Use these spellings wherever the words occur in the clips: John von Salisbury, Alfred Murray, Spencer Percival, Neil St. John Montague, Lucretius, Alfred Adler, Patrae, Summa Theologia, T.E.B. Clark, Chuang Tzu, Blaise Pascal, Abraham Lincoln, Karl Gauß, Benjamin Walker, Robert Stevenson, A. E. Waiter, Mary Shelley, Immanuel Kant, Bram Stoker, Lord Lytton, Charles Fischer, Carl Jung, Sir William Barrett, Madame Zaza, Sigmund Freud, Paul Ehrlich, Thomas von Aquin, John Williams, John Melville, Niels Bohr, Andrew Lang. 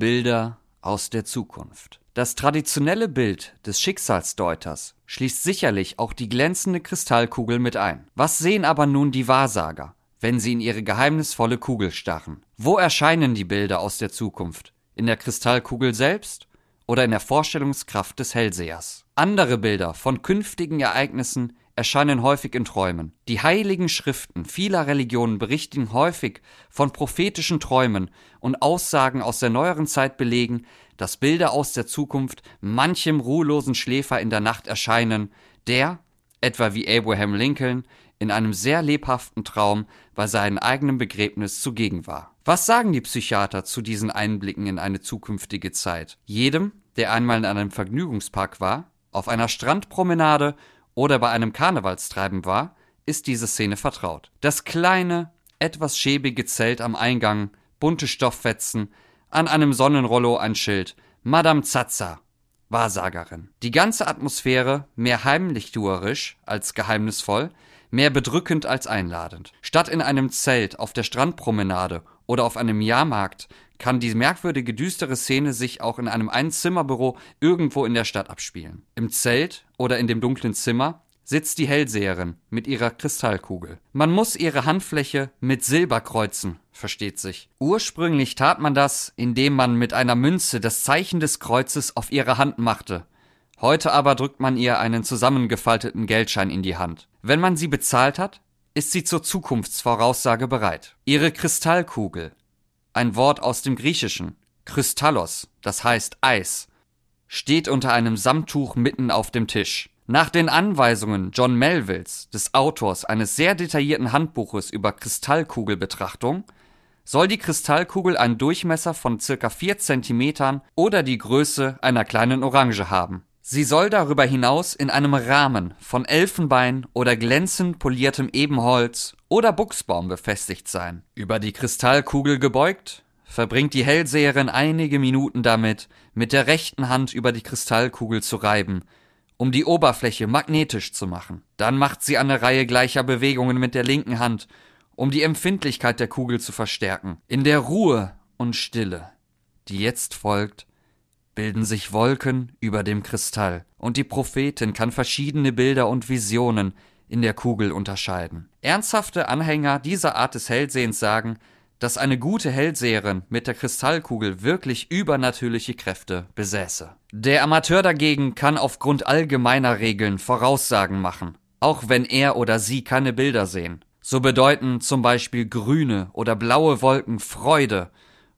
Bilder aus der Zukunft. Das traditionelle Bild des Schicksalsdeuters schließt sicherlich auch die glänzende Kristallkugel mit ein. Was sehen aber nun die Wahrsager, wenn sie in ihre geheimnisvolle Kugel starren? Wo erscheinen die Bilder aus der Zukunft? In der Kristallkugel selbst oder in der Vorstellungskraft des Hellsehers? Andere Bilder von künftigen Ereignissen erscheinen häufig in Träumen. Die heiligen Schriften vieler Religionen berichten häufig von prophetischen Träumen und Aussagen aus der neueren Zeit belegen, dass Bilder aus der Zukunft manchem ruhelosen Schläfer in der Nacht erscheinen, der, etwa wie Abraham Lincoln, in einem sehr lebhaften Traum bei seinem eigenen Begräbnis zugegen war. Was sagen die Psychiater zu diesen Einblicken in eine zukünftige Zeit? Jedem, der einmal in einem Vergnügungspark war, auf einer Strandpromenade oder bei einem Karnevalstreiben war, ist diese Szene vertraut. Das kleine, etwas schäbige Zelt am Eingang, bunte Stofffetzen, an einem Sonnenrollo ein Schild, Madame Zaza, Wahrsagerin. Die ganze Atmosphäre, mehr heimlichtuerisch als geheimnisvoll, mehr bedrückend als einladend. Statt in einem Zelt auf der Strandpromenade oder auf einem Jahrmarkt kann die merkwürdige, düstere Szene sich auch in einem Einzimmerbüro irgendwo in der Stadt abspielen. Im Zelt oder in dem dunklen Zimmer sitzt die Hellseherin mit ihrer Kristallkugel. Man muss ihre Handfläche mit Silber kreuzen, versteht sich. Ursprünglich tat man das, indem man mit einer Münze das Zeichen des Kreuzes auf ihre Hand machte. Heute aber drückt man ihr einen zusammengefalteten Geldschein in die Hand. Wenn man sie bezahlt hat, ist sie zur Zukunftsvoraussage bereit. Ihre Kristallkugel, ein Wort aus dem Griechischen, Krystallos, das heißt Eis, steht unter einem Samttuch mitten auf dem Tisch. Nach den Anweisungen John Melvilles, des Autors eines sehr detaillierten Handbuches über Kristallkugelbetrachtung, soll die Kristallkugel einen Durchmesser von ca. 4 cm oder die Größe einer kleinen Orange haben. Sie soll darüber hinaus in einem Rahmen von Elfenbein oder glänzend poliertem Ebenholz oder Buchsbaum befestigt sein. Über die Kristallkugel gebeugt, verbringt die Hellseherin einige Minuten damit, mit der rechten Hand über die Kristallkugel zu reiben, um die Oberfläche magnetisch zu machen. Dann macht sie eine Reihe gleicher Bewegungen mit der linken Hand, um die Empfindlichkeit der Kugel zu verstärken. In der Ruhe und Stille, die jetzt folgt, bilden sich Wolken über dem Kristall, und die Prophetin kann verschiedene Bilder und Visionen in der Kugel unterscheiden. Ernsthafte Anhänger dieser Art des Hellsehens sagen, dass eine gute Hellseherin mit der Kristallkugel wirklich übernatürliche Kräfte besäße. Der Amateur dagegen kann aufgrund allgemeiner Regeln Voraussagen machen, auch wenn er oder sie keine Bilder sehen. So bedeuten zum Beispiel grüne oder blaue Wolken Freude,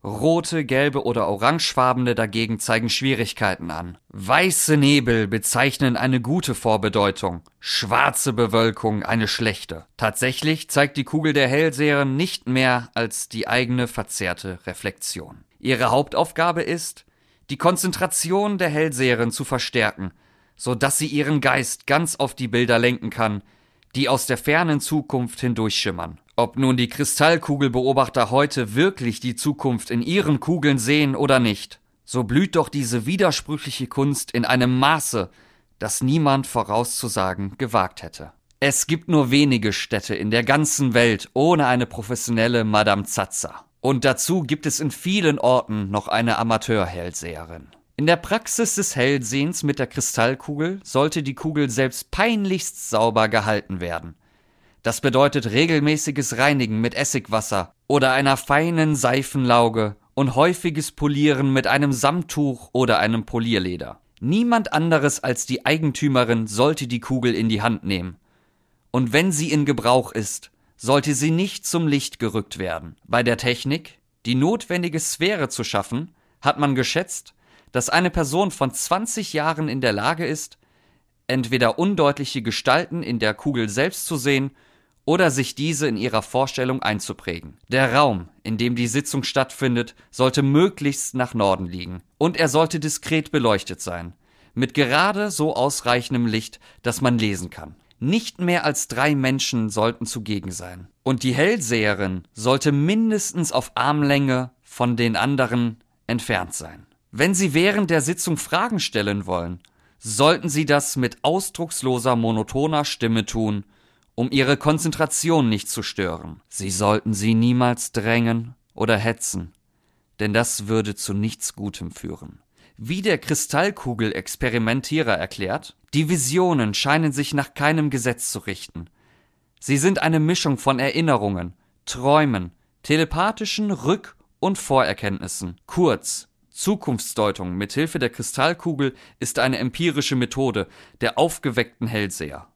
rote, gelbe oder orangefarbene dagegen zeigen Schwierigkeiten an. Weiße Nebel bezeichnen eine gute Vorbedeutung, schwarze Bewölkung eine schlechte. Tatsächlich zeigt die Kugel der Hellseherin nicht mehr als die eigene verzerrte Reflexion. Ihre Hauptaufgabe ist, die Konzentration der Hellseherin zu verstärken, sodass sie ihren Geist ganz auf die Bilder lenken kann, die aus der fernen Zukunft hindurchschimmern. Ob nun die Kristallkugelbeobachter heute wirklich die Zukunft in ihren Kugeln sehen oder nicht, so blüht doch diese widersprüchliche Kunst in einem Maße, das niemand vorauszusagen gewagt hätte. Es gibt nur wenige Städte in der ganzen Welt ohne eine professionelle Madame Zaza. Und dazu gibt es in vielen Orten noch eine Amateurhellseherin. In der Praxis des Hellsehens mit der Kristallkugel sollte die Kugel selbst peinlichst sauber gehalten werden. Das bedeutet regelmäßiges Reinigen mit Essigwasser oder einer feinen Seifenlauge und häufiges Polieren mit einem Samttuch oder einem Polierleder. Niemand anderes als die Eigentümerin sollte die Kugel in die Hand nehmen. Und wenn sie in Gebrauch ist, sollte sie nicht zum Licht gerückt werden. Bei der Technik, die notwendige Sphäre zu schaffen, hat man geschätzt, dass eine Person von 20 Jahren in der Lage ist, entweder undeutliche Gestalten in der Kugel selbst zu sehen oder sich diese in ihrer Vorstellung einzuprägen. Der Raum, in dem die Sitzung stattfindet, sollte möglichst nach Norden liegen. Und er sollte diskret beleuchtet sein, mit gerade so ausreichendem Licht, dass man lesen kann. Nicht mehr als 3 Menschen sollten zugegen sein. Und die Hellseherin sollte mindestens auf Armlänge von den anderen entfernt sein. Wenn Sie während der Sitzung Fragen stellen wollen, sollten Sie das mit ausdrucksloser, monotoner Stimme tun, um Ihre Konzentration nicht zu stören. Sie sollten sie niemals drängen oder hetzen, denn das würde zu nichts Gutem führen. Wie der Kristallkugel-Experimentierer erklärt, die Visionen scheinen sich nach keinem Gesetz zu richten. Sie sind eine Mischung von Erinnerungen, Träumen, telepathischen Rück- und Vorerkenntnissen. Kurz, Zukunftsdeutung mithilfe der Kristallkugel ist eine empirische Methode der aufgeweckten Hellseher.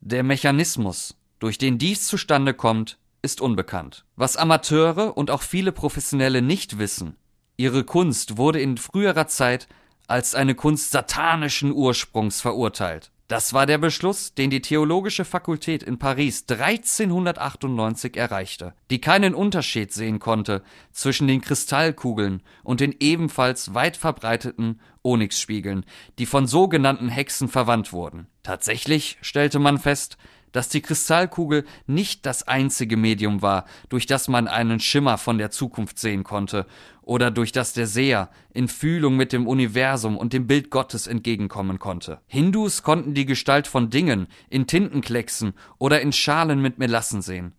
Der Mechanismus, durch den dies zustande kommt, ist unbekannt. Was Amateure und auch viele Professionelle nicht wissen: ihre Kunst wurde in früherer Zeit als eine Kunst satanischen Ursprungs verurteilt. Das war der Beschluss, den die Theologische Fakultät in Paris 1398 erreichte, die keinen Unterschied sehen konnte zwischen den Kristallkugeln und den ebenfalls weit verbreiteten Onyxspiegeln, die von sogenannten Hexen verwandt wurden. Tatsächlich stellte man fest, dass die Kristallkugel nicht das einzige Medium war, durch das man einen Schimmer von der Zukunft sehen konnte oder durch das der Seher in Fühlung mit dem Universum und dem Bild Gottes entgegenkommen konnte. Hindus konnten die Gestalt von Dingen in Tintenklecksen oder in Schalen mit Melassen sehen.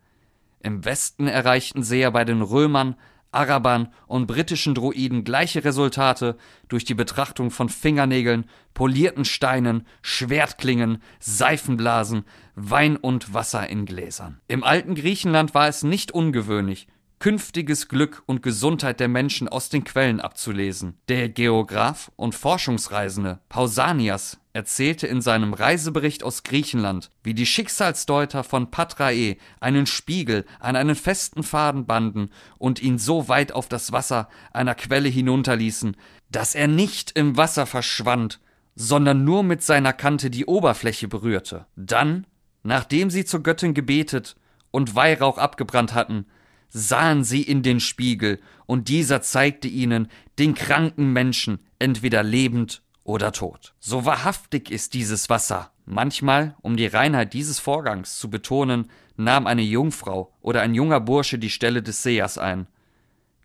Im Westen erreichten Seher bei den Römern, Arabern und britischen Druiden gleiche Resultate durch die Betrachtung von Fingernägeln, polierten Steinen, Schwertklingen, Seifenblasen, Wein und Wasser in Gläsern. Im alten Griechenland war es nicht ungewöhnlich, künftiges Glück und Gesundheit der Menschen aus den Quellen abzulesen. Der Geograf und Forschungsreisende Pausanias erzählte in seinem Reisebericht aus Griechenland, wie die Schicksalsdeuter von Patrae einen Spiegel an einen festen Faden banden und ihn so weit auf das Wasser einer Quelle hinunterließen, dass er nicht im Wasser verschwand, sondern nur mit seiner Kante die Oberfläche berührte. Dann, nachdem sie zur Göttin gebetet und Weihrauch abgebrannt hatten, sahen sie in den Spiegel, und dieser zeigte ihnen den kranken Menschen, entweder lebend oder tot. So wahrhaftig ist dieses Wasser. Manchmal, um die Reinheit dieses Vorgangs zu betonen, nahm eine Jungfrau oder ein junger Bursche die Stelle des Sehers ein,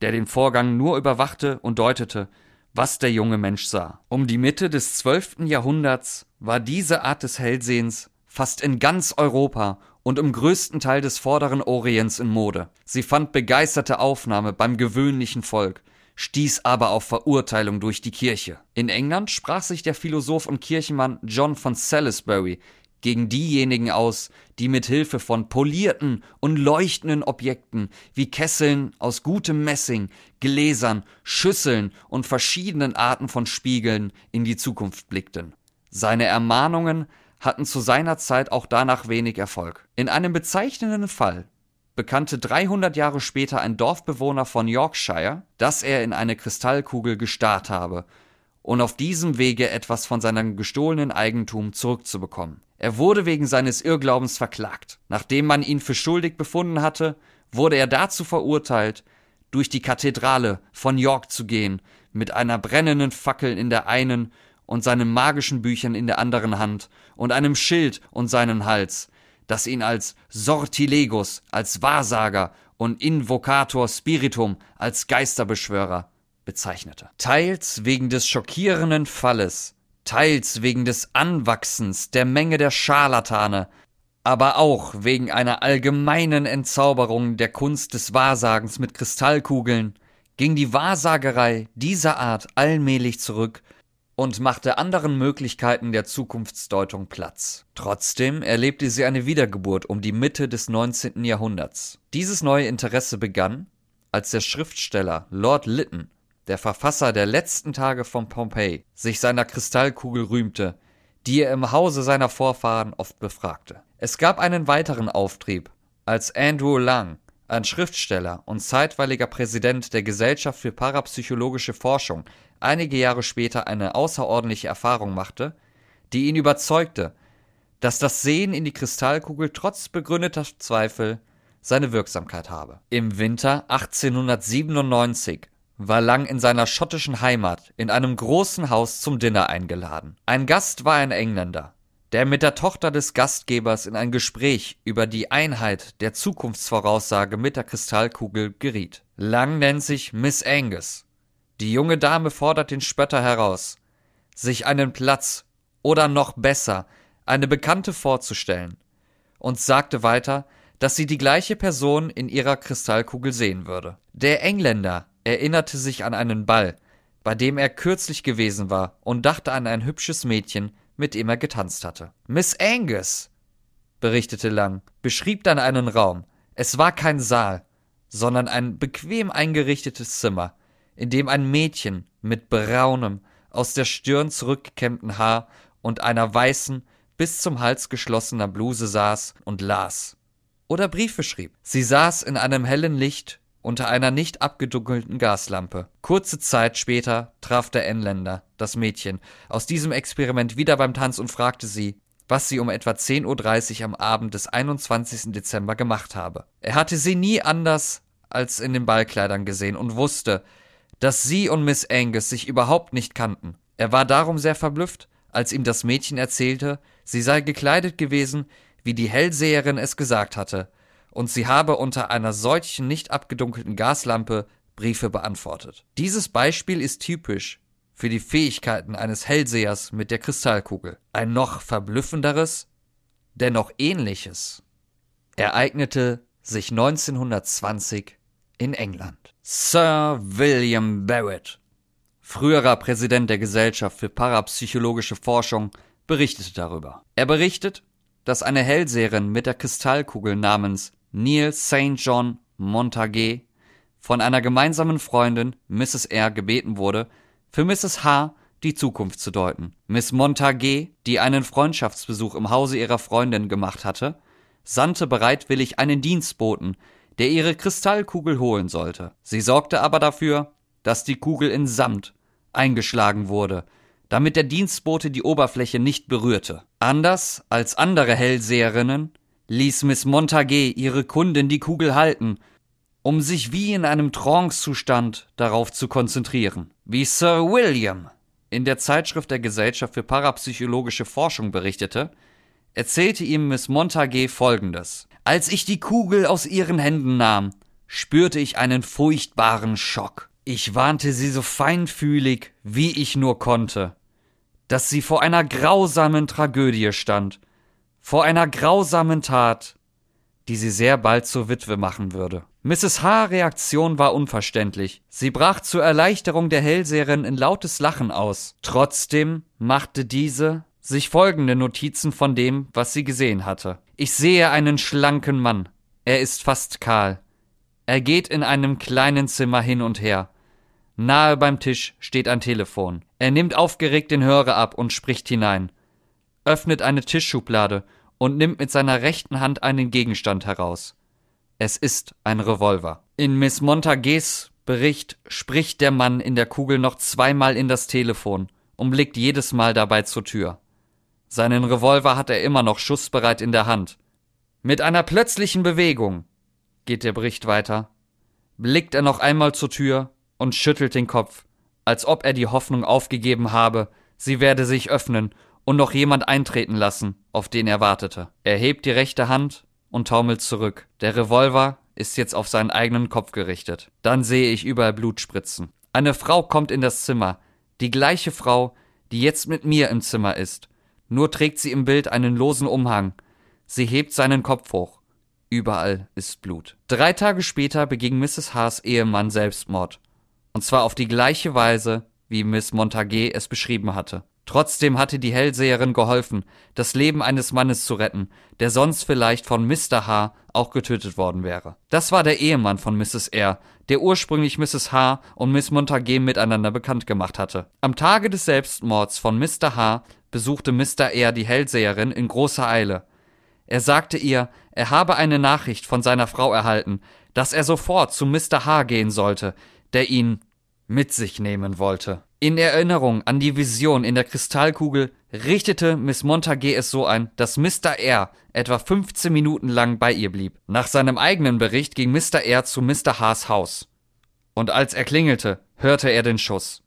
der den Vorgang nur überwachte und deutete, was der junge Mensch sah. Um die Mitte des 12. Jahrhunderts war diese Art des Hellsehens fast in ganz Europa und im größten Teil des vorderen Orients in Mode. Sie fand begeisterte Aufnahme beim gewöhnlichen Volk, stieß aber auf Verurteilung durch die Kirche. In England sprach sich der Philosoph und Kirchenmann John von Salisbury gegen diejenigen aus, die mit Hilfe von polierten und leuchtenden Objekten wie Kesseln aus gutem Messing, Gläsern, Schüsseln und verschiedenen Arten von Spiegeln in die Zukunft blickten. Seine Ermahnungen hatten zu seiner Zeit auch danach wenig Erfolg. In einem bezeichnenden Fall bekannte 300 Jahre später ein Dorfbewohner von Yorkshire, dass er in eine Kristallkugel gestarrt habe und auf diesem Wege etwas von seinem gestohlenen Eigentum zurückzubekommen. Er wurde wegen seines Irrglaubens verklagt. Nachdem man ihn für schuldig befunden hatte, wurde er dazu verurteilt, durch die Kathedrale von York zu gehen, mit einer brennenden Fackel in der einen und seinen magischen Büchern in der anderen Hand und einem Schild um seinen Hals, das ihn als Sortilegus, als Wahrsager und Invocator Spiritum, als Geisterbeschwörer bezeichnete. Teils wegen des schockierenden Falles, teils wegen des Anwachsens der Menge der Scharlatane, aber auch wegen einer allgemeinen Entzauberung der Kunst des Wahrsagens mit Kristallkugeln, ging die Wahrsagerei dieser Art allmählich zurück und machte anderen Möglichkeiten der Zukunftsdeutung Platz. Trotzdem erlebte sie eine Wiedergeburt um die Mitte des 19. Jahrhunderts. Dieses neue Interesse begann, als der Schriftsteller Lord Lytton, der Verfasser der letzten Tage von Pompeji, sich seiner Kristallkugel rühmte, die er im Hause seiner Vorfahren oft befragte. Es gab einen weiteren Auftrieb, als Andrew Lang, ein Schriftsteller und zeitweiliger Präsident der Gesellschaft für parapsychologische Forschung, einige Jahre später eine außerordentliche Erfahrung machte, die ihn überzeugte, dass das Sehen in die Kristallkugel trotz begründeter Zweifel seine Wirksamkeit habe. Im Winter 1897 war Lang in seiner schottischen Heimat in einem großen Haus zum Dinner eingeladen. Ein Gast war ein Engländer, der mit der Tochter des Gastgebers in ein Gespräch über die Einheit der Zukunftsvoraussage mit der Kristallkugel geriet. Lang nennt sich Miss Angus. Die junge Dame fordert den Spötter heraus, sich einen Platz oder noch besser eine Bekannte vorzustellen, und sagte weiter, dass sie die gleiche Person in ihrer Kristallkugel sehen würde. Der Engländer erinnerte sich an einen Ball, bei dem er kürzlich gewesen war, und dachte an ein hübsches Mädchen, mit dem er getanzt hatte. »Miss Angus«, berichtete Lang, beschrieb dann einen Raum. Es war kein Saal, sondern ein bequem eingerichtetes Zimmer, in dem ein Mädchen mit braunem, aus der Stirn zurückgekämmten Haar und einer weißen, bis zum Hals geschlossener Bluse saß und las. Oder Briefe schrieb. Sie saß in einem hellen Licht unter einer nicht abgedunkelten Gaslampe. Kurze Zeit später traf der Engländer das Mädchen aus diesem Experiment wieder beim Tanz und fragte sie, was sie um etwa 10.30 Uhr am Abend des 21. Dezember gemacht habe. Er hatte sie nie anders als in den Ballkleidern gesehen und wusste, dass sie und Miss Angus sich überhaupt nicht kannten. Er war darum sehr verblüfft, als ihm das Mädchen erzählte, sie sei gekleidet gewesen, wie die Hellseherin es gesagt hatte, und sie habe unter einer solchen nicht abgedunkelten Gaslampe Briefe beantwortet. Dieses Beispiel ist typisch für die Fähigkeiten eines Hellsehers mit der Kristallkugel. Ein noch verblüffenderes, dennoch ähnliches ereignete sich 1920 in England. Sir William Barrett, früherer Präsident der Gesellschaft für parapsychologische Forschung, berichtete darüber. Er berichtet, dass eine Hellseherin mit der Kristallkugel namens Neil St. John Montague von einer gemeinsamen Freundin, Mrs. R., gebeten wurde, für Mrs. H. die Zukunft zu deuten. Miss Montague, die einen Freundschaftsbesuch im Hause ihrer Freundin gemacht hatte, sandte bereitwillig einen Dienstboten, der ihre Kristallkugel holen sollte. Sie sorgte aber dafür, dass die Kugel in Samt eingeschlagen wurde, damit der Dienstbote die Oberfläche nicht berührte. Anders als andere Hellseherinnen ließ Miss Montague ihre Kundin die Kugel halten, um sich wie in einem Trancezustand darauf zu konzentrieren. Wie Sir William in der Zeitschrift der Gesellschaft für parapsychologische Forschung berichtete, erzählte ihm Miss Montague Folgendes: »Als ich die Kugel aus ihren Händen nahm, spürte ich einen furchtbaren Schock. Ich warnte sie so feinfühlig, wie ich nur konnte, dass sie vor einer grausamen Tragödie stand, vor einer grausamen Tat, die sie sehr bald zur Witwe machen würde.« Mrs. H. Reaktion war unverständlich. Sie brach zur Erleichterung der Hellseherin in lautes Lachen aus. Trotzdem machte diese sich folgende Notizen von dem, was sie gesehen hatte. »Ich sehe einen schlanken Mann. Er ist fast kahl. Er geht in einem kleinen Zimmer hin und her. Nahe beim Tisch steht ein Telefon. Er nimmt aufgeregt den Hörer ab und spricht hinein, öffnet eine Tischschublade und nimmt mit seiner rechten Hand einen Gegenstand heraus. Es ist ein Revolver.« In Miss Montagues Bericht spricht der Mann in der Kugel noch zweimal in das Telefon und blickt jedes Mal dabei zur Tür. Seinen Revolver hat er immer noch schussbereit in der Hand. Mit einer plötzlichen Bewegung, geht der Bericht weiter, blickt er noch einmal zur Tür und schüttelt den Kopf, als ob er die Hoffnung aufgegeben habe, sie werde sich öffnen und noch jemand eintreten lassen, auf den er wartete. Er hebt die rechte Hand und taumelt zurück. Der Revolver ist jetzt auf seinen eigenen Kopf gerichtet. Dann sehe ich überall Blutspritzen. Eine Frau kommt in das Zimmer, die gleiche Frau, die jetzt mit mir im Zimmer ist. Nur trägt sie im Bild einen losen Umhang. Sie hebt seinen Kopf hoch. Überall ist Blut. 3 Tage später beging Mrs. H.'s Ehemann Selbstmord. Und zwar auf die gleiche Weise, wie Miss Montague es beschrieben hatte. Trotzdem hatte die Hellseherin geholfen, das Leben eines Mannes zu retten, der sonst vielleicht von Mr. H. auch getötet worden wäre. Das war der Ehemann von Mrs. R., der ursprünglich Mrs. H. und Miss Montague miteinander bekannt gemacht hatte. Am Tage des Selbstmords von Mr. H. besuchte Mr. R. die Hellseherin in großer Eile. Er sagte ihr, er habe eine Nachricht von seiner Frau erhalten, dass er sofort zu Mr. H. gehen sollte, der ihn mit sich nehmen wollte. In Erinnerung an die Vision in der Kristallkugel richtete Miss Montague es so ein, dass Mr. R. etwa 15 Minuten lang bei ihr blieb. Nach seinem eigenen Bericht ging Mr. R. zu Mr. H.'s Haus. Und als er klingelte, hörte er den Schuss.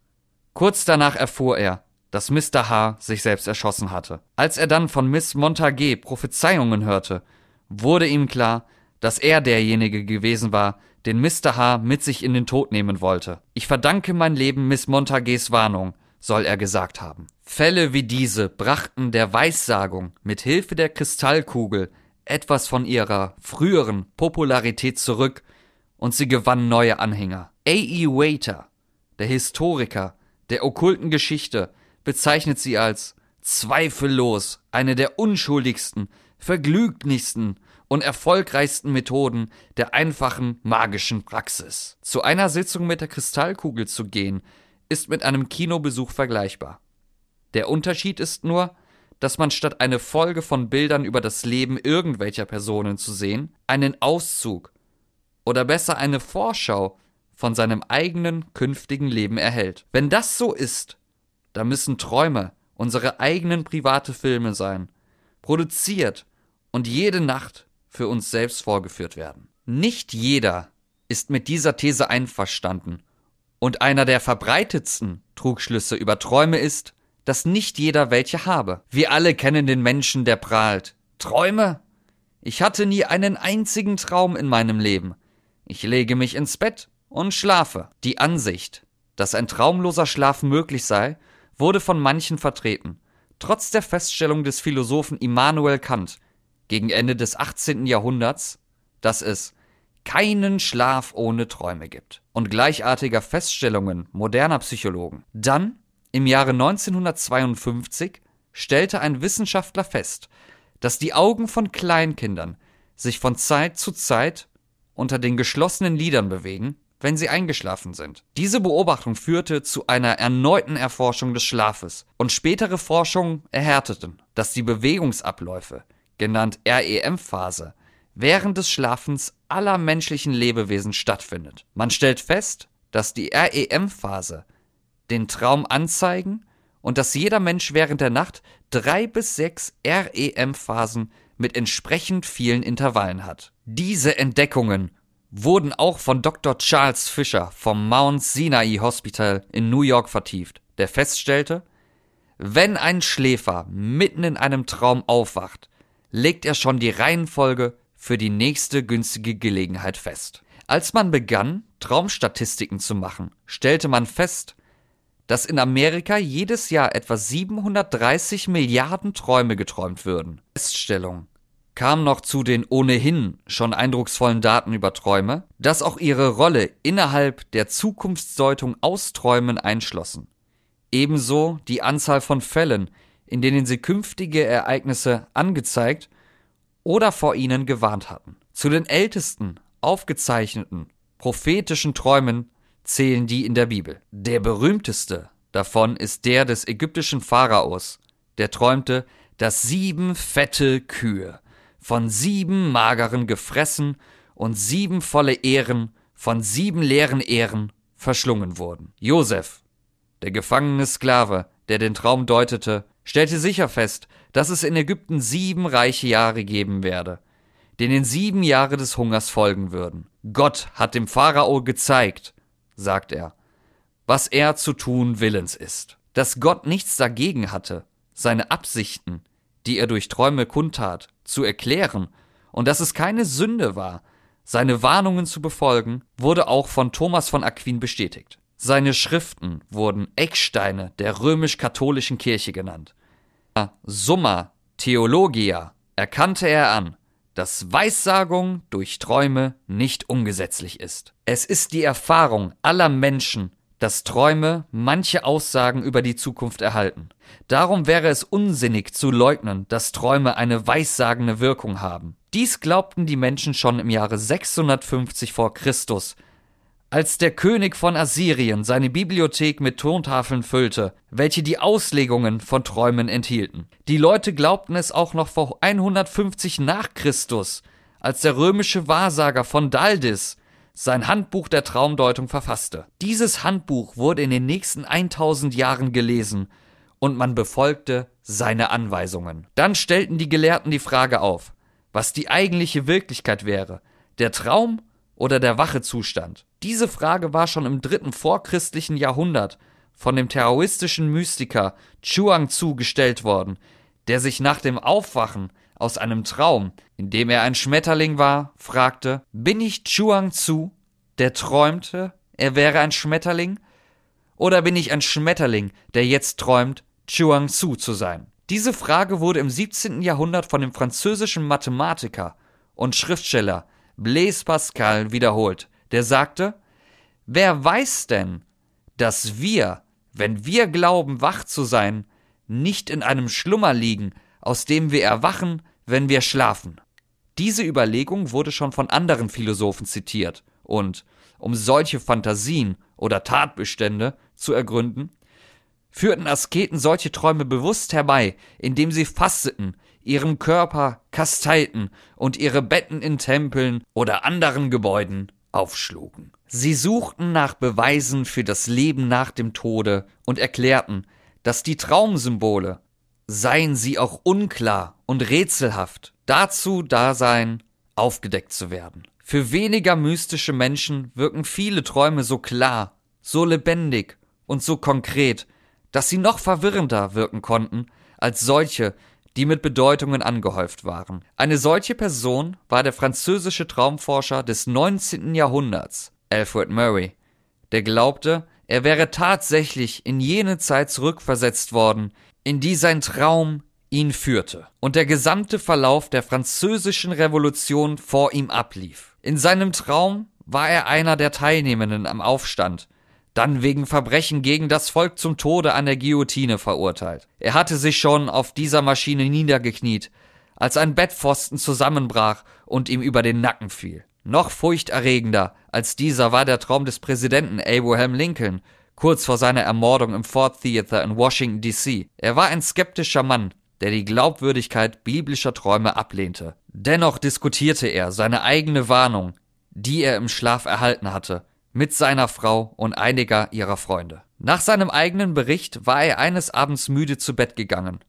Kurz danach erfuhr er, dass Mr. H. sich selbst erschossen hatte. Als er dann von Miss Montague Prophezeiungen hörte, wurde ihm klar, dass er derjenige gewesen war, den Mr. H. mit sich in den Tod nehmen wollte. »Ich verdanke mein Leben Miss Montagues Warnung«, soll er gesagt haben. Fälle wie diese brachten der Weissagung mit Hilfe der Kristallkugel etwas von ihrer früheren Popularität zurück und sie gewann neue Anhänger. A. E. Waiter, der Historiker der okkulten Geschichte, bezeichnet sie als zweifellos eine der unschuldigsten, vergnüglichsten und erfolgreichsten Methoden der einfachen magischen Praxis. Zu einer Sitzung mit der Kristallkugel zu gehen, ist mit einem Kinobesuch vergleichbar. Der Unterschied ist nur, dass man statt eine Folge von Bildern über das Leben irgendwelcher Personen zu sehen, einen Auszug oder besser eine Vorschau von seinem eigenen künftigen Leben erhält. Wenn das so ist, dann müssen Träume unsere eigenen private Filme sein, produziert und jede Nacht für uns selbst vorgeführt werden. Nicht jeder ist mit dieser These einverstanden und einer der verbreitetsten Trugschlüsse über Träume ist, dass nicht jeder welche habe. Wir alle kennen den Menschen, der prahlt: Träume? Ich hatte nie einen einzigen Traum in meinem Leben. Ich lege mich ins Bett und schlafe. Die Ansicht, dass ein traumloser Schlaf möglich sei, wurde von manchen vertreten, trotz der Feststellung des Philosophen Immanuel Kant gegen Ende des 18. Jahrhunderts, dass es keinen Schlaf ohne Träume gibt, und gleichartiger Feststellungen moderner Psychologen. Dann im Jahre 1952 stellte ein Wissenschaftler fest, dass die Augen von Kleinkindern sich von Zeit zu Zeit unter den geschlossenen Lidern bewegen, wenn sie eingeschlafen sind. Diese Beobachtung führte zu einer erneuten Erforschung des Schlafes, und spätere Forschungen erhärteten, dass die Bewegungsabläufe, genannt REM-Phase, während des Schlafens aller menschlichen Lebewesen stattfindet. Man stellt fest, dass die REM-Phase den Traum anzeigen und dass jeder Mensch während der Nacht 3 bis 6 REM-Phasen mit entsprechend vielen Intervallen hat. Diese Entdeckungen wurden auch von Dr. Charles Fischer vom Mount Sinai Hospital in New York vertieft, der feststellte: Wenn ein Schläfer mitten in einem Traum aufwacht, legt er schon die Reihenfolge für die nächste günstige Gelegenheit fest. Als man begann, Traumstatistiken zu machen, stellte man fest, dass in Amerika jedes Jahr etwa 730 Milliarden Träume geträumt würden. Feststellung kam noch zu den ohnehin schon eindrucksvollen Daten über Träume, dass auch ihre Rolle innerhalb der Zukunftsdeutung aus Träumen einschlossen. Ebenso die Anzahl von Fällen, in denen sie künftige Ereignisse angezeigt oder vor ihnen gewarnt hatten. Zu den ältesten aufgezeichneten prophetischen Träumen zählen die in der Bibel. Der berühmteste davon ist der des ägyptischen Pharaos, der träumte, dass 7 fette Kühe von 7 mageren gefressen und 7 volle Ähren von 7 leeren Ähren verschlungen wurden. Josef, der gefangene Sklave, der den Traum deutete, stellte sicher fest, dass es in Ägypten 7 reiche Jahre geben werde, denen 7 Jahre des Hungers folgen würden. Gott hat dem Pharao gezeigt, sagt er, was er zu tun willens ist. Dass Gott nichts dagegen hatte, seine Absichten, die er durch Träume kundtat, zu erklären, und dass es keine Sünde war, seine Warnungen zu befolgen, wurde auch von Thomas von Aquin bestätigt. Seine Schriften wurden Ecksteine der römisch-katholischen Kirche genannt. Summa Theologia erkannte er an, dass Weissagung durch Träume nicht ungesetzlich ist. Es ist die Erfahrung aller Menschen, dass Träume manche Aussagen über die Zukunft erhalten. Darum wäre es unsinnig zu leugnen, dass Träume eine weissagende Wirkung haben. Dies glaubten die Menschen schon im Jahre 650 vor Christus, als der König von Assyrien seine Bibliothek mit Tontafeln füllte, welche die Auslegungen von Träumen enthielten. Die Leute glaubten es auch noch vor 150 nach Christus, als der römische Wahrsager von Daldis sein Handbuch der Traumdeutung verfasste. Dieses Handbuch wurde in den nächsten 1000 Jahren gelesen und man befolgte seine Anweisungen. Dann stellten die Gelehrten die Frage auf, was die eigentliche Wirklichkeit wäre, der Traum oder der wache Zustand. Diese Frage war schon im 3. vorchristlichen Jahrhundert von dem taoistischen Mystiker Chuang Tzu gestellt worden, der sich nach dem Aufwachen aus einem Traum, in dem er ein Schmetterling war, fragte: Bin ich Chuang Tzu, der träumte, er wäre ein Schmetterling? Oder bin ich ein Schmetterling, der jetzt träumt, Chuang Tzu zu sein? Diese Frage wurde im 17. Jahrhundert von dem französischen Mathematiker und Schriftsteller Blaise Pascal wiederholt, der sagte: Wer weiß denn, dass wir, wenn wir glauben, wach zu sein, nicht in einem Schlummer liegen, aus dem wir erwachen, wenn wir schlafen? Diese Überlegung wurde schon von anderen Philosophen zitiert und, um solche Fantasien oder Tatbestände zu ergründen, führten Asketen solche Träume bewusst herbei, indem sie fasteten, ihren Körper kasteiten und ihre Betten in Tempeln oder anderen Gebäuden aufschlugen. Sie suchten nach Beweisen für das Leben nach dem Tode und erklärten, dass die Traumsymbole, seien sie auch unklar und rätselhaft, dazu da seien, aufgedeckt zu werden. Für weniger mystische Menschen wirken viele Träume so klar, so lebendig und so konkret, dass sie noch verwirrender wirken konnten als solche, die mit Bedeutungen angehäuft waren. Eine solche Person war der französische Traumforscher des 19. Jahrhunderts, Alfred Murray, der glaubte, er wäre tatsächlich in jene Zeit zurückversetzt worden, in die sein Traum ihn führte und der gesamte Verlauf der französischen Revolution vor ihm ablief. In seinem Traum war er einer der Teilnehmenden am Aufstand, dann wegen Verbrechen gegen das Volk zum Tode an der Guillotine verurteilt. Er hatte sich schon auf dieser Maschine niedergekniet, als ein Bettpfosten zusammenbrach und ihm über den Nacken fiel. Noch furchterregender als dieser war der Traum des Präsidenten Abraham Lincoln, kurz vor seiner Ermordung im Ford Theater in Washington, D.C. Er war ein skeptischer Mann, der die Glaubwürdigkeit biblischer Träume ablehnte. Dennoch diskutierte er seine eigene Warnung, die er im Schlaf erhalten hatte, mit seiner Frau und einiger ihrer Freunde. Nach seinem eigenen Bericht war er eines Abends müde zu Bett gegangen,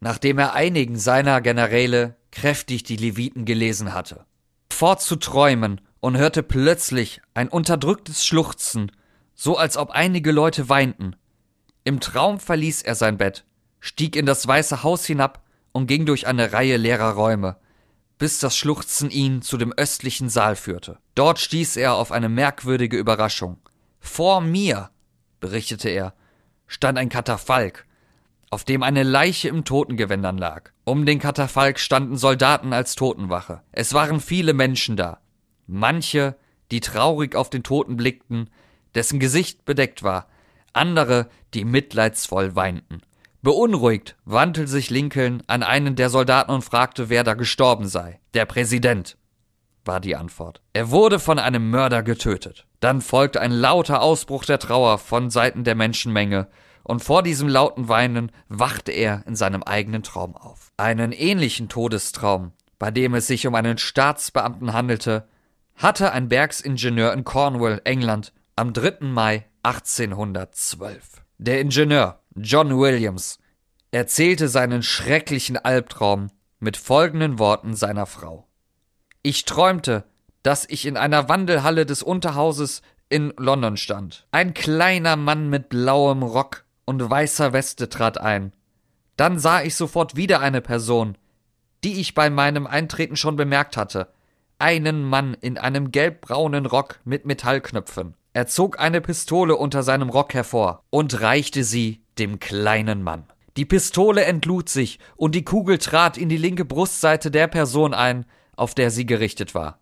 nachdem er einigen seiner Generäle kräftig die Leviten gelesen hatte. Fort zu träumen und hörte plötzlich ein unterdrücktes Schluchzen, so als ob einige Leute weinten. Im Traum verließ er sein Bett, stieg in das Weiße Haus hinab und ging durch eine Reihe leerer Räume, bis das Schluchzen ihn zu dem östlichen Saal führte. Dort stieß er auf eine merkwürdige Überraschung. Vor mir, berichtete er, stand ein Katafalk, auf dem eine Leiche im Totengewändern lag. Um den Katafalk standen Soldaten als Totenwache. Es waren viele Menschen da. Manche, die traurig auf den Toten blickten, dessen Gesicht bedeckt war, andere, die mitleidsvoll weinten. Beunruhigt wandte sich Lincoln an einen der Soldaten und fragte, wer da gestorben sei. Der Präsident, war die Antwort. Er wurde von einem Mörder getötet. Dann folgte ein lauter Ausbruch der Trauer von Seiten der Menschenmenge und vor diesem lauten Weinen wachte er in seinem eigenen Traum auf. Einen ähnlichen Todestraum, bei dem es sich um einen Staatsbeamten handelte, hatte ein Bergsingenieur in Cornwall, England, am 3. Mai 1812. Der Ingenieur John Williams erzählte seinen schrecklichen Albtraum mit folgenden Worten seiner Frau. Ich träumte, dass ich in einer Wandelhalle des Unterhauses in London stand. Ein kleiner Mann mit blauem Rock und weißer Weste trat ein. Dann sah ich sofort wieder eine Person, die ich bei meinem Eintreten schon bemerkt hatte. Einen Mann in einem gelbbraunen Rock mit Metallknöpfen. Er zog eine Pistole unter seinem Rock hervor und reichte sie dem kleinen Mann. Die Pistole entlud sich und die Kugel trat in die linke Brustseite der Person ein, auf der sie gerichtet war.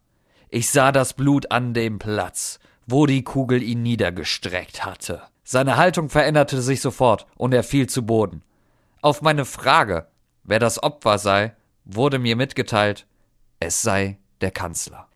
Ich sah das Blut an dem Platz, wo die Kugel ihn niedergestreckt hatte. Seine Haltung veränderte sich sofort und er fiel zu Boden. Auf meine Frage, wer das Opfer sei, wurde mir mitgeteilt, es sei der Kanzler.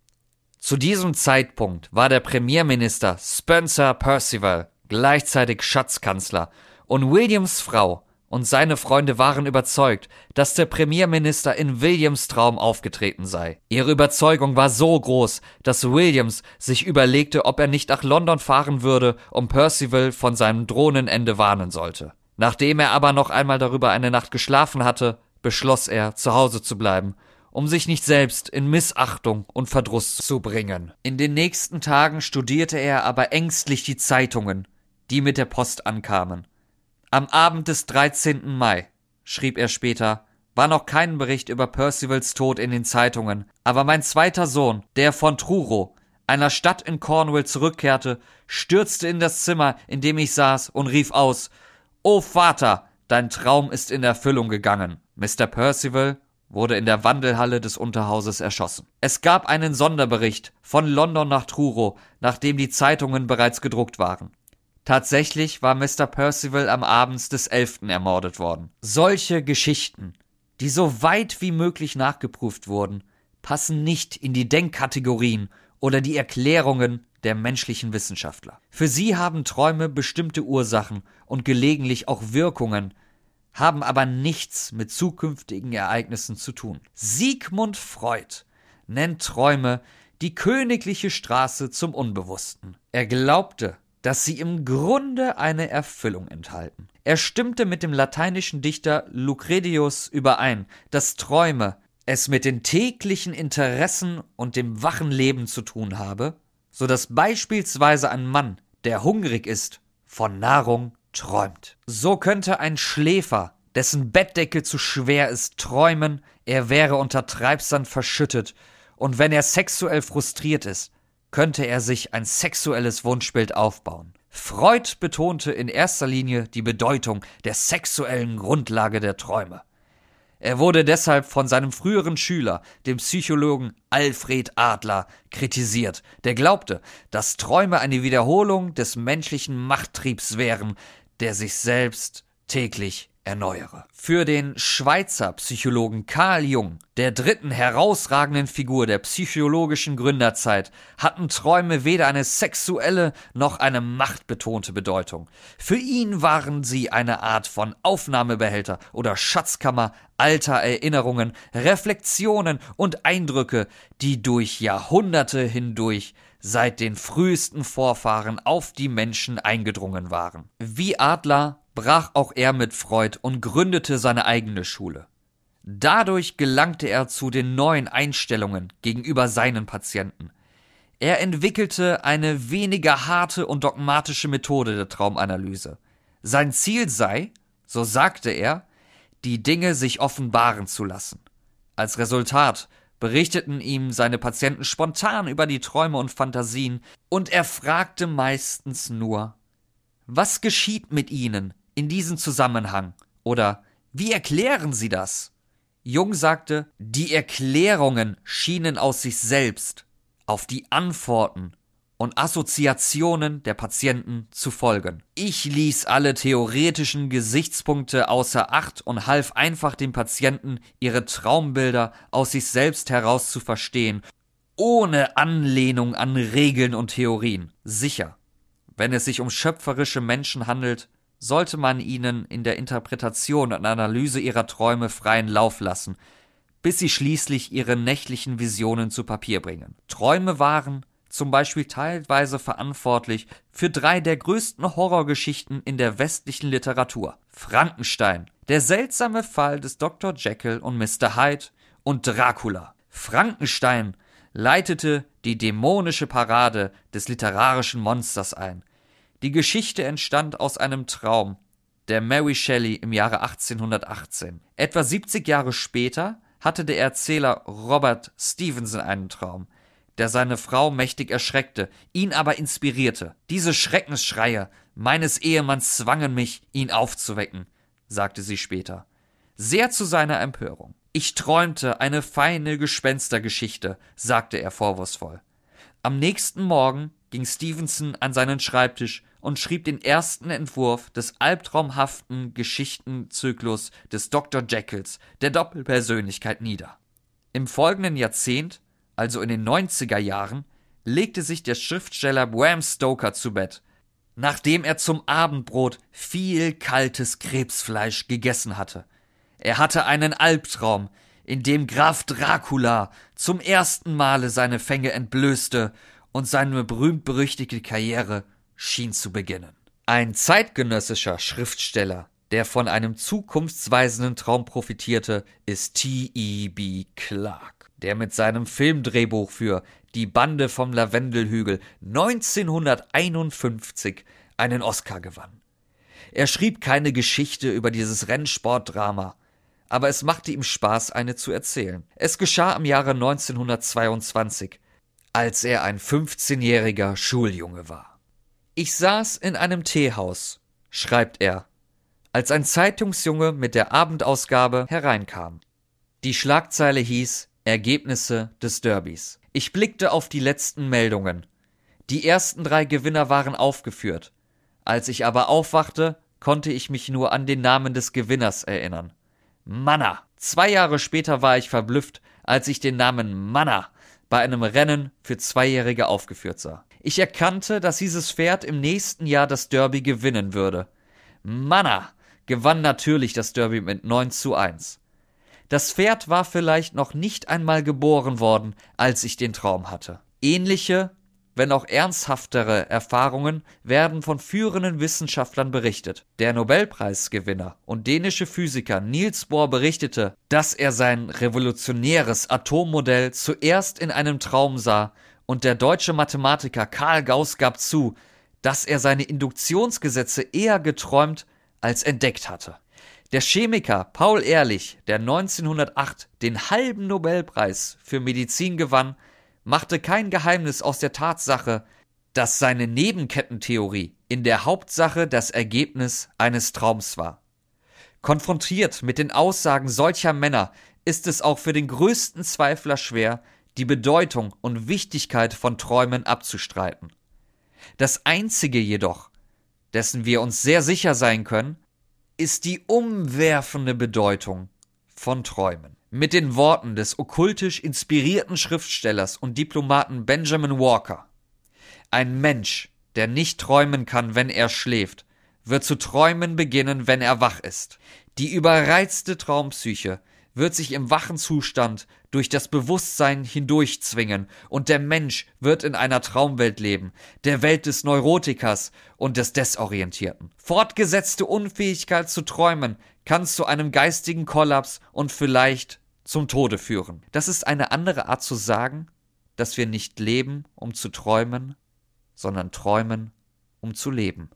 Zu diesem Zeitpunkt war der Premierminister Spencer Percival gleichzeitig Schatzkanzler und Williams Frau und seine Freunde waren überzeugt, dass der Premierminister in Williams Traum aufgetreten sei. Ihre Überzeugung war so groß, dass Williams sich überlegte, ob er nicht nach London fahren würde und Percival von seinem Drohnenende warnen sollte. Nachdem er aber noch einmal darüber eine Nacht geschlafen hatte, beschloss er, zu Hause zu bleiben, um sich nicht selbst in Missachtung und Verdruss zu bringen. In den nächsten Tagen studierte er aber ängstlich die Zeitungen, die mit der Post ankamen. Am Abend des 13. Mai, schrieb er später, war noch kein Bericht über Percivals Tod in den Zeitungen, aber mein zweiter Sohn, der von Truro, einer Stadt in Cornwall, zurückkehrte, stürzte in das Zimmer, in dem ich saß, und rief aus: „O Vater, dein Traum ist in Erfüllung gegangen." Mr. Percival wurde in der Wandelhalle des Unterhauses erschossen. Es gab einen Sonderbericht von London nach Truro, nachdem die Zeitungen bereits gedruckt waren. Tatsächlich war Mr. Percival am Abend des 11. ermordet worden. Solche Geschichten, die so weit wie möglich nachgeprüft wurden, passen nicht in die Denkkategorien oder die Erklärungen der menschlichen Wissenschaftler. Für sie haben Träume bestimmte Ursachen und gelegentlich auch Wirkungen, haben aber nichts mit zukünftigen Ereignissen zu tun. Sigmund Freud nennt Träume die königliche Straße zum Unbewussten. Er glaubte, dass sie im Grunde eine Erfüllung enthalten. Er stimmte mit dem lateinischen Dichter Lucretius überein, dass Träume es mit den täglichen Interessen und dem wachen Leben zu tun habe, sodass beispielsweise ein Mann, der hungrig ist, von Nahrung träumt. So könnte ein Schläfer, dessen Bettdecke zu schwer ist, träumen, er wäre unter Treibsand verschüttet, und wenn er sexuell frustriert ist, könnte er sich ein sexuelles Wunschbild aufbauen. Freud betonte in erster Linie die Bedeutung der sexuellen Grundlage der Träume. Er wurde deshalb von seinem früheren Schüler, dem Psychologen Alfred Adler, kritisiert, der glaubte, dass Träume eine Wiederholung des menschlichen Machttriebs wären, der sich selbst täglich erneuere. Für den Schweizer Psychologen Carl Jung, der dritten herausragenden Figur der psychologischen Gründerzeit, hatten Träume weder eine sexuelle noch eine machtbetonte Bedeutung. Für ihn waren sie eine Art von Aufnahmebehälter oder Schatzkammer alter Erinnerungen, Reflexionen und Eindrücke, die durch Jahrhunderte hindurch seit den frühesten Vorfahren auf die Menschen eingedrungen waren. Wie Adler brach auch er mit Freud und gründete seine eigene Schule. Dadurch gelangte er zu den neuen Einstellungen gegenüber seinen Patienten. Er entwickelte eine weniger harte und dogmatische Methode der Traumanalyse. Sein Ziel sei, so sagte er, die Dinge sich offenbaren zu lassen. Als Resultat berichteten ihm seine Patienten spontan über die Träume und Fantasien, und er fragte meistens nur: Was geschieht mit ihnen in diesem Zusammenhang? Oder wie erklären Sie das? Jung sagte, die Erklärungen schienen aus sich selbst auf die Antworten und Assoziationen der Patienten zu folgen. Ich ließ alle theoretischen Gesichtspunkte außer Acht und half einfach den Patienten, ihre Traumbilder aus sich selbst heraus zu verstehen, ohne Anlehnung an Regeln und Theorien. Sicher, wenn es sich um schöpferische Menschen handelt, sollte man ihnen in der Interpretation und Analyse ihrer Träume freien Lauf lassen, bis sie schließlich ihre nächtlichen Visionen zu Papier bringen. Träume waren zum Beispiel teilweise verantwortlich für 3 der größten Horrorgeschichten in der westlichen Literatur: Frankenstein, der seltsame Fall des Dr. Jekyll und Mr. Hyde und Dracula. Frankenstein leitete die dämonische Parade des literarischen Monsters ein. Die Geschichte entstand aus einem Traum der Mary Shelley im Jahre 1818. Etwa 70 Jahre später hatte der Erzähler Robert Stevenson einen Traum, der seine Frau mächtig erschreckte, ihn aber inspirierte. Diese Schreckensschreie meines Ehemanns zwangen mich, ihn aufzuwecken, sagte sie später, sehr zu seiner Empörung. Ich träumte eine feine Gespenstergeschichte, sagte er vorwurfsvoll. Am nächsten Morgen ging Stevenson an seinen Schreibtisch und schrieb den ersten Entwurf des albtraumhaften Geschichtenzyklus des Dr. Jekylls, der Doppelpersönlichkeit, nieder. Im folgenden Jahrzehnt, also in den 90er Jahren, legte sich der Schriftsteller Bram Stoker zu Bett, nachdem er zum Abendbrot viel kaltes Krebsfleisch gegessen hatte. Er hatte einen Albtraum, in dem Graf Dracula zum ersten Male seine Fänge entblößte, und seine berühmt-berüchtigte Karriere schien zu beginnen. Ein zeitgenössischer Schriftsteller, der von einem zukunftsweisenden Traum profitierte, ist T.E.B. Clark, der mit seinem Filmdrehbuch für Die Bande vom Lavendelhügel 1951 einen Oscar gewann. Er schrieb keine Geschichte über dieses Rennsportdrama, aber es machte ihm Spaß, eine zu erzählen. Es geschah im Jahre 1922, als er ein 15-jähriger Schuljunge war. Ich saß in einem Teehaus, schreibt er, als ein Zeitungsjunge mit der Abendausgabe hereinkam. Die Schlagzeile hieß Ergebnisse des Derbys. Ich blickte auf die letzten Meldungen. Die ersten 3 Gewinner waren aufgeführt. Als ich aber aufwachte, konnte ich mich nur an den Namen des Gewinners erinnern. Manna. 2 Jahre später war ich verblüfft, als ich den Namen Manna bei einem Rennen für Zweijährige aufgeführt sah. Ich erkannte, dass dieses Pferd im nächsten Jahr das Derby gewinnen würde. Manna gewann natürlich das Derby mit 9:1. Das Pferd war vielleicht noch nicht einmal geboren worden, als ich den Traum hatte. Ähnliche, wenn auch ernsthaftere Erfahrungen werden von führenden Wissenschaftlern berichtet. Der Nobelpreisgewinner und dänische Physiker Niels Bohr berichtete, dass er sein revolutionäres Atommodell zuerst in einem Traum sah, und der deutsche Mathematiker Karl Gauß gab zu, dass er seine Induktionsgesetze eher geträumt als entdeckt hatte. Der Chemiker Paul Ehrlich, der 1908 den halben Nobelpreis für Medizin gewann, machte kein Geheimnis aus der Tatsache, dass seine Nebenkettentheorie in der Hauptsache das Ergebnis eines Traums war. Konfrontiert mit den Aussagen solcher Männer ist es auch für den größten Zweifler schwer, die Bedeutung und Wichtigkeit von Träumen abzustreiten. Das Einzige jedoch, dessen wir uns sehr sicher sein können, ist die umwerfende Bedeutung von Träumen. Mit den Worten des okkultisch inspirierten Schriftstellers und Diplomaten Benjamin Walker: Ein Mensch, der nicht träumen kann, wenn er schläft, wird zu träumen beginnen, wenn er wach ist. Die überreizte Traumpsyche wird sich im wachen Zustand durch das Bewusstsein hindurchzwingen, und der Mensch wird in einer Traumwelt leben, der Welt des Neurotikers und des Desorientierten. Fortgesetzte Unfähigkeit zu träumen kann zu einem geistigen Kollaps und vielleicht zum Tode führen. Das ist eine andere Art zu sagen, dass wir nicht leben, um zu träumen, sondern träumen, um zu leben.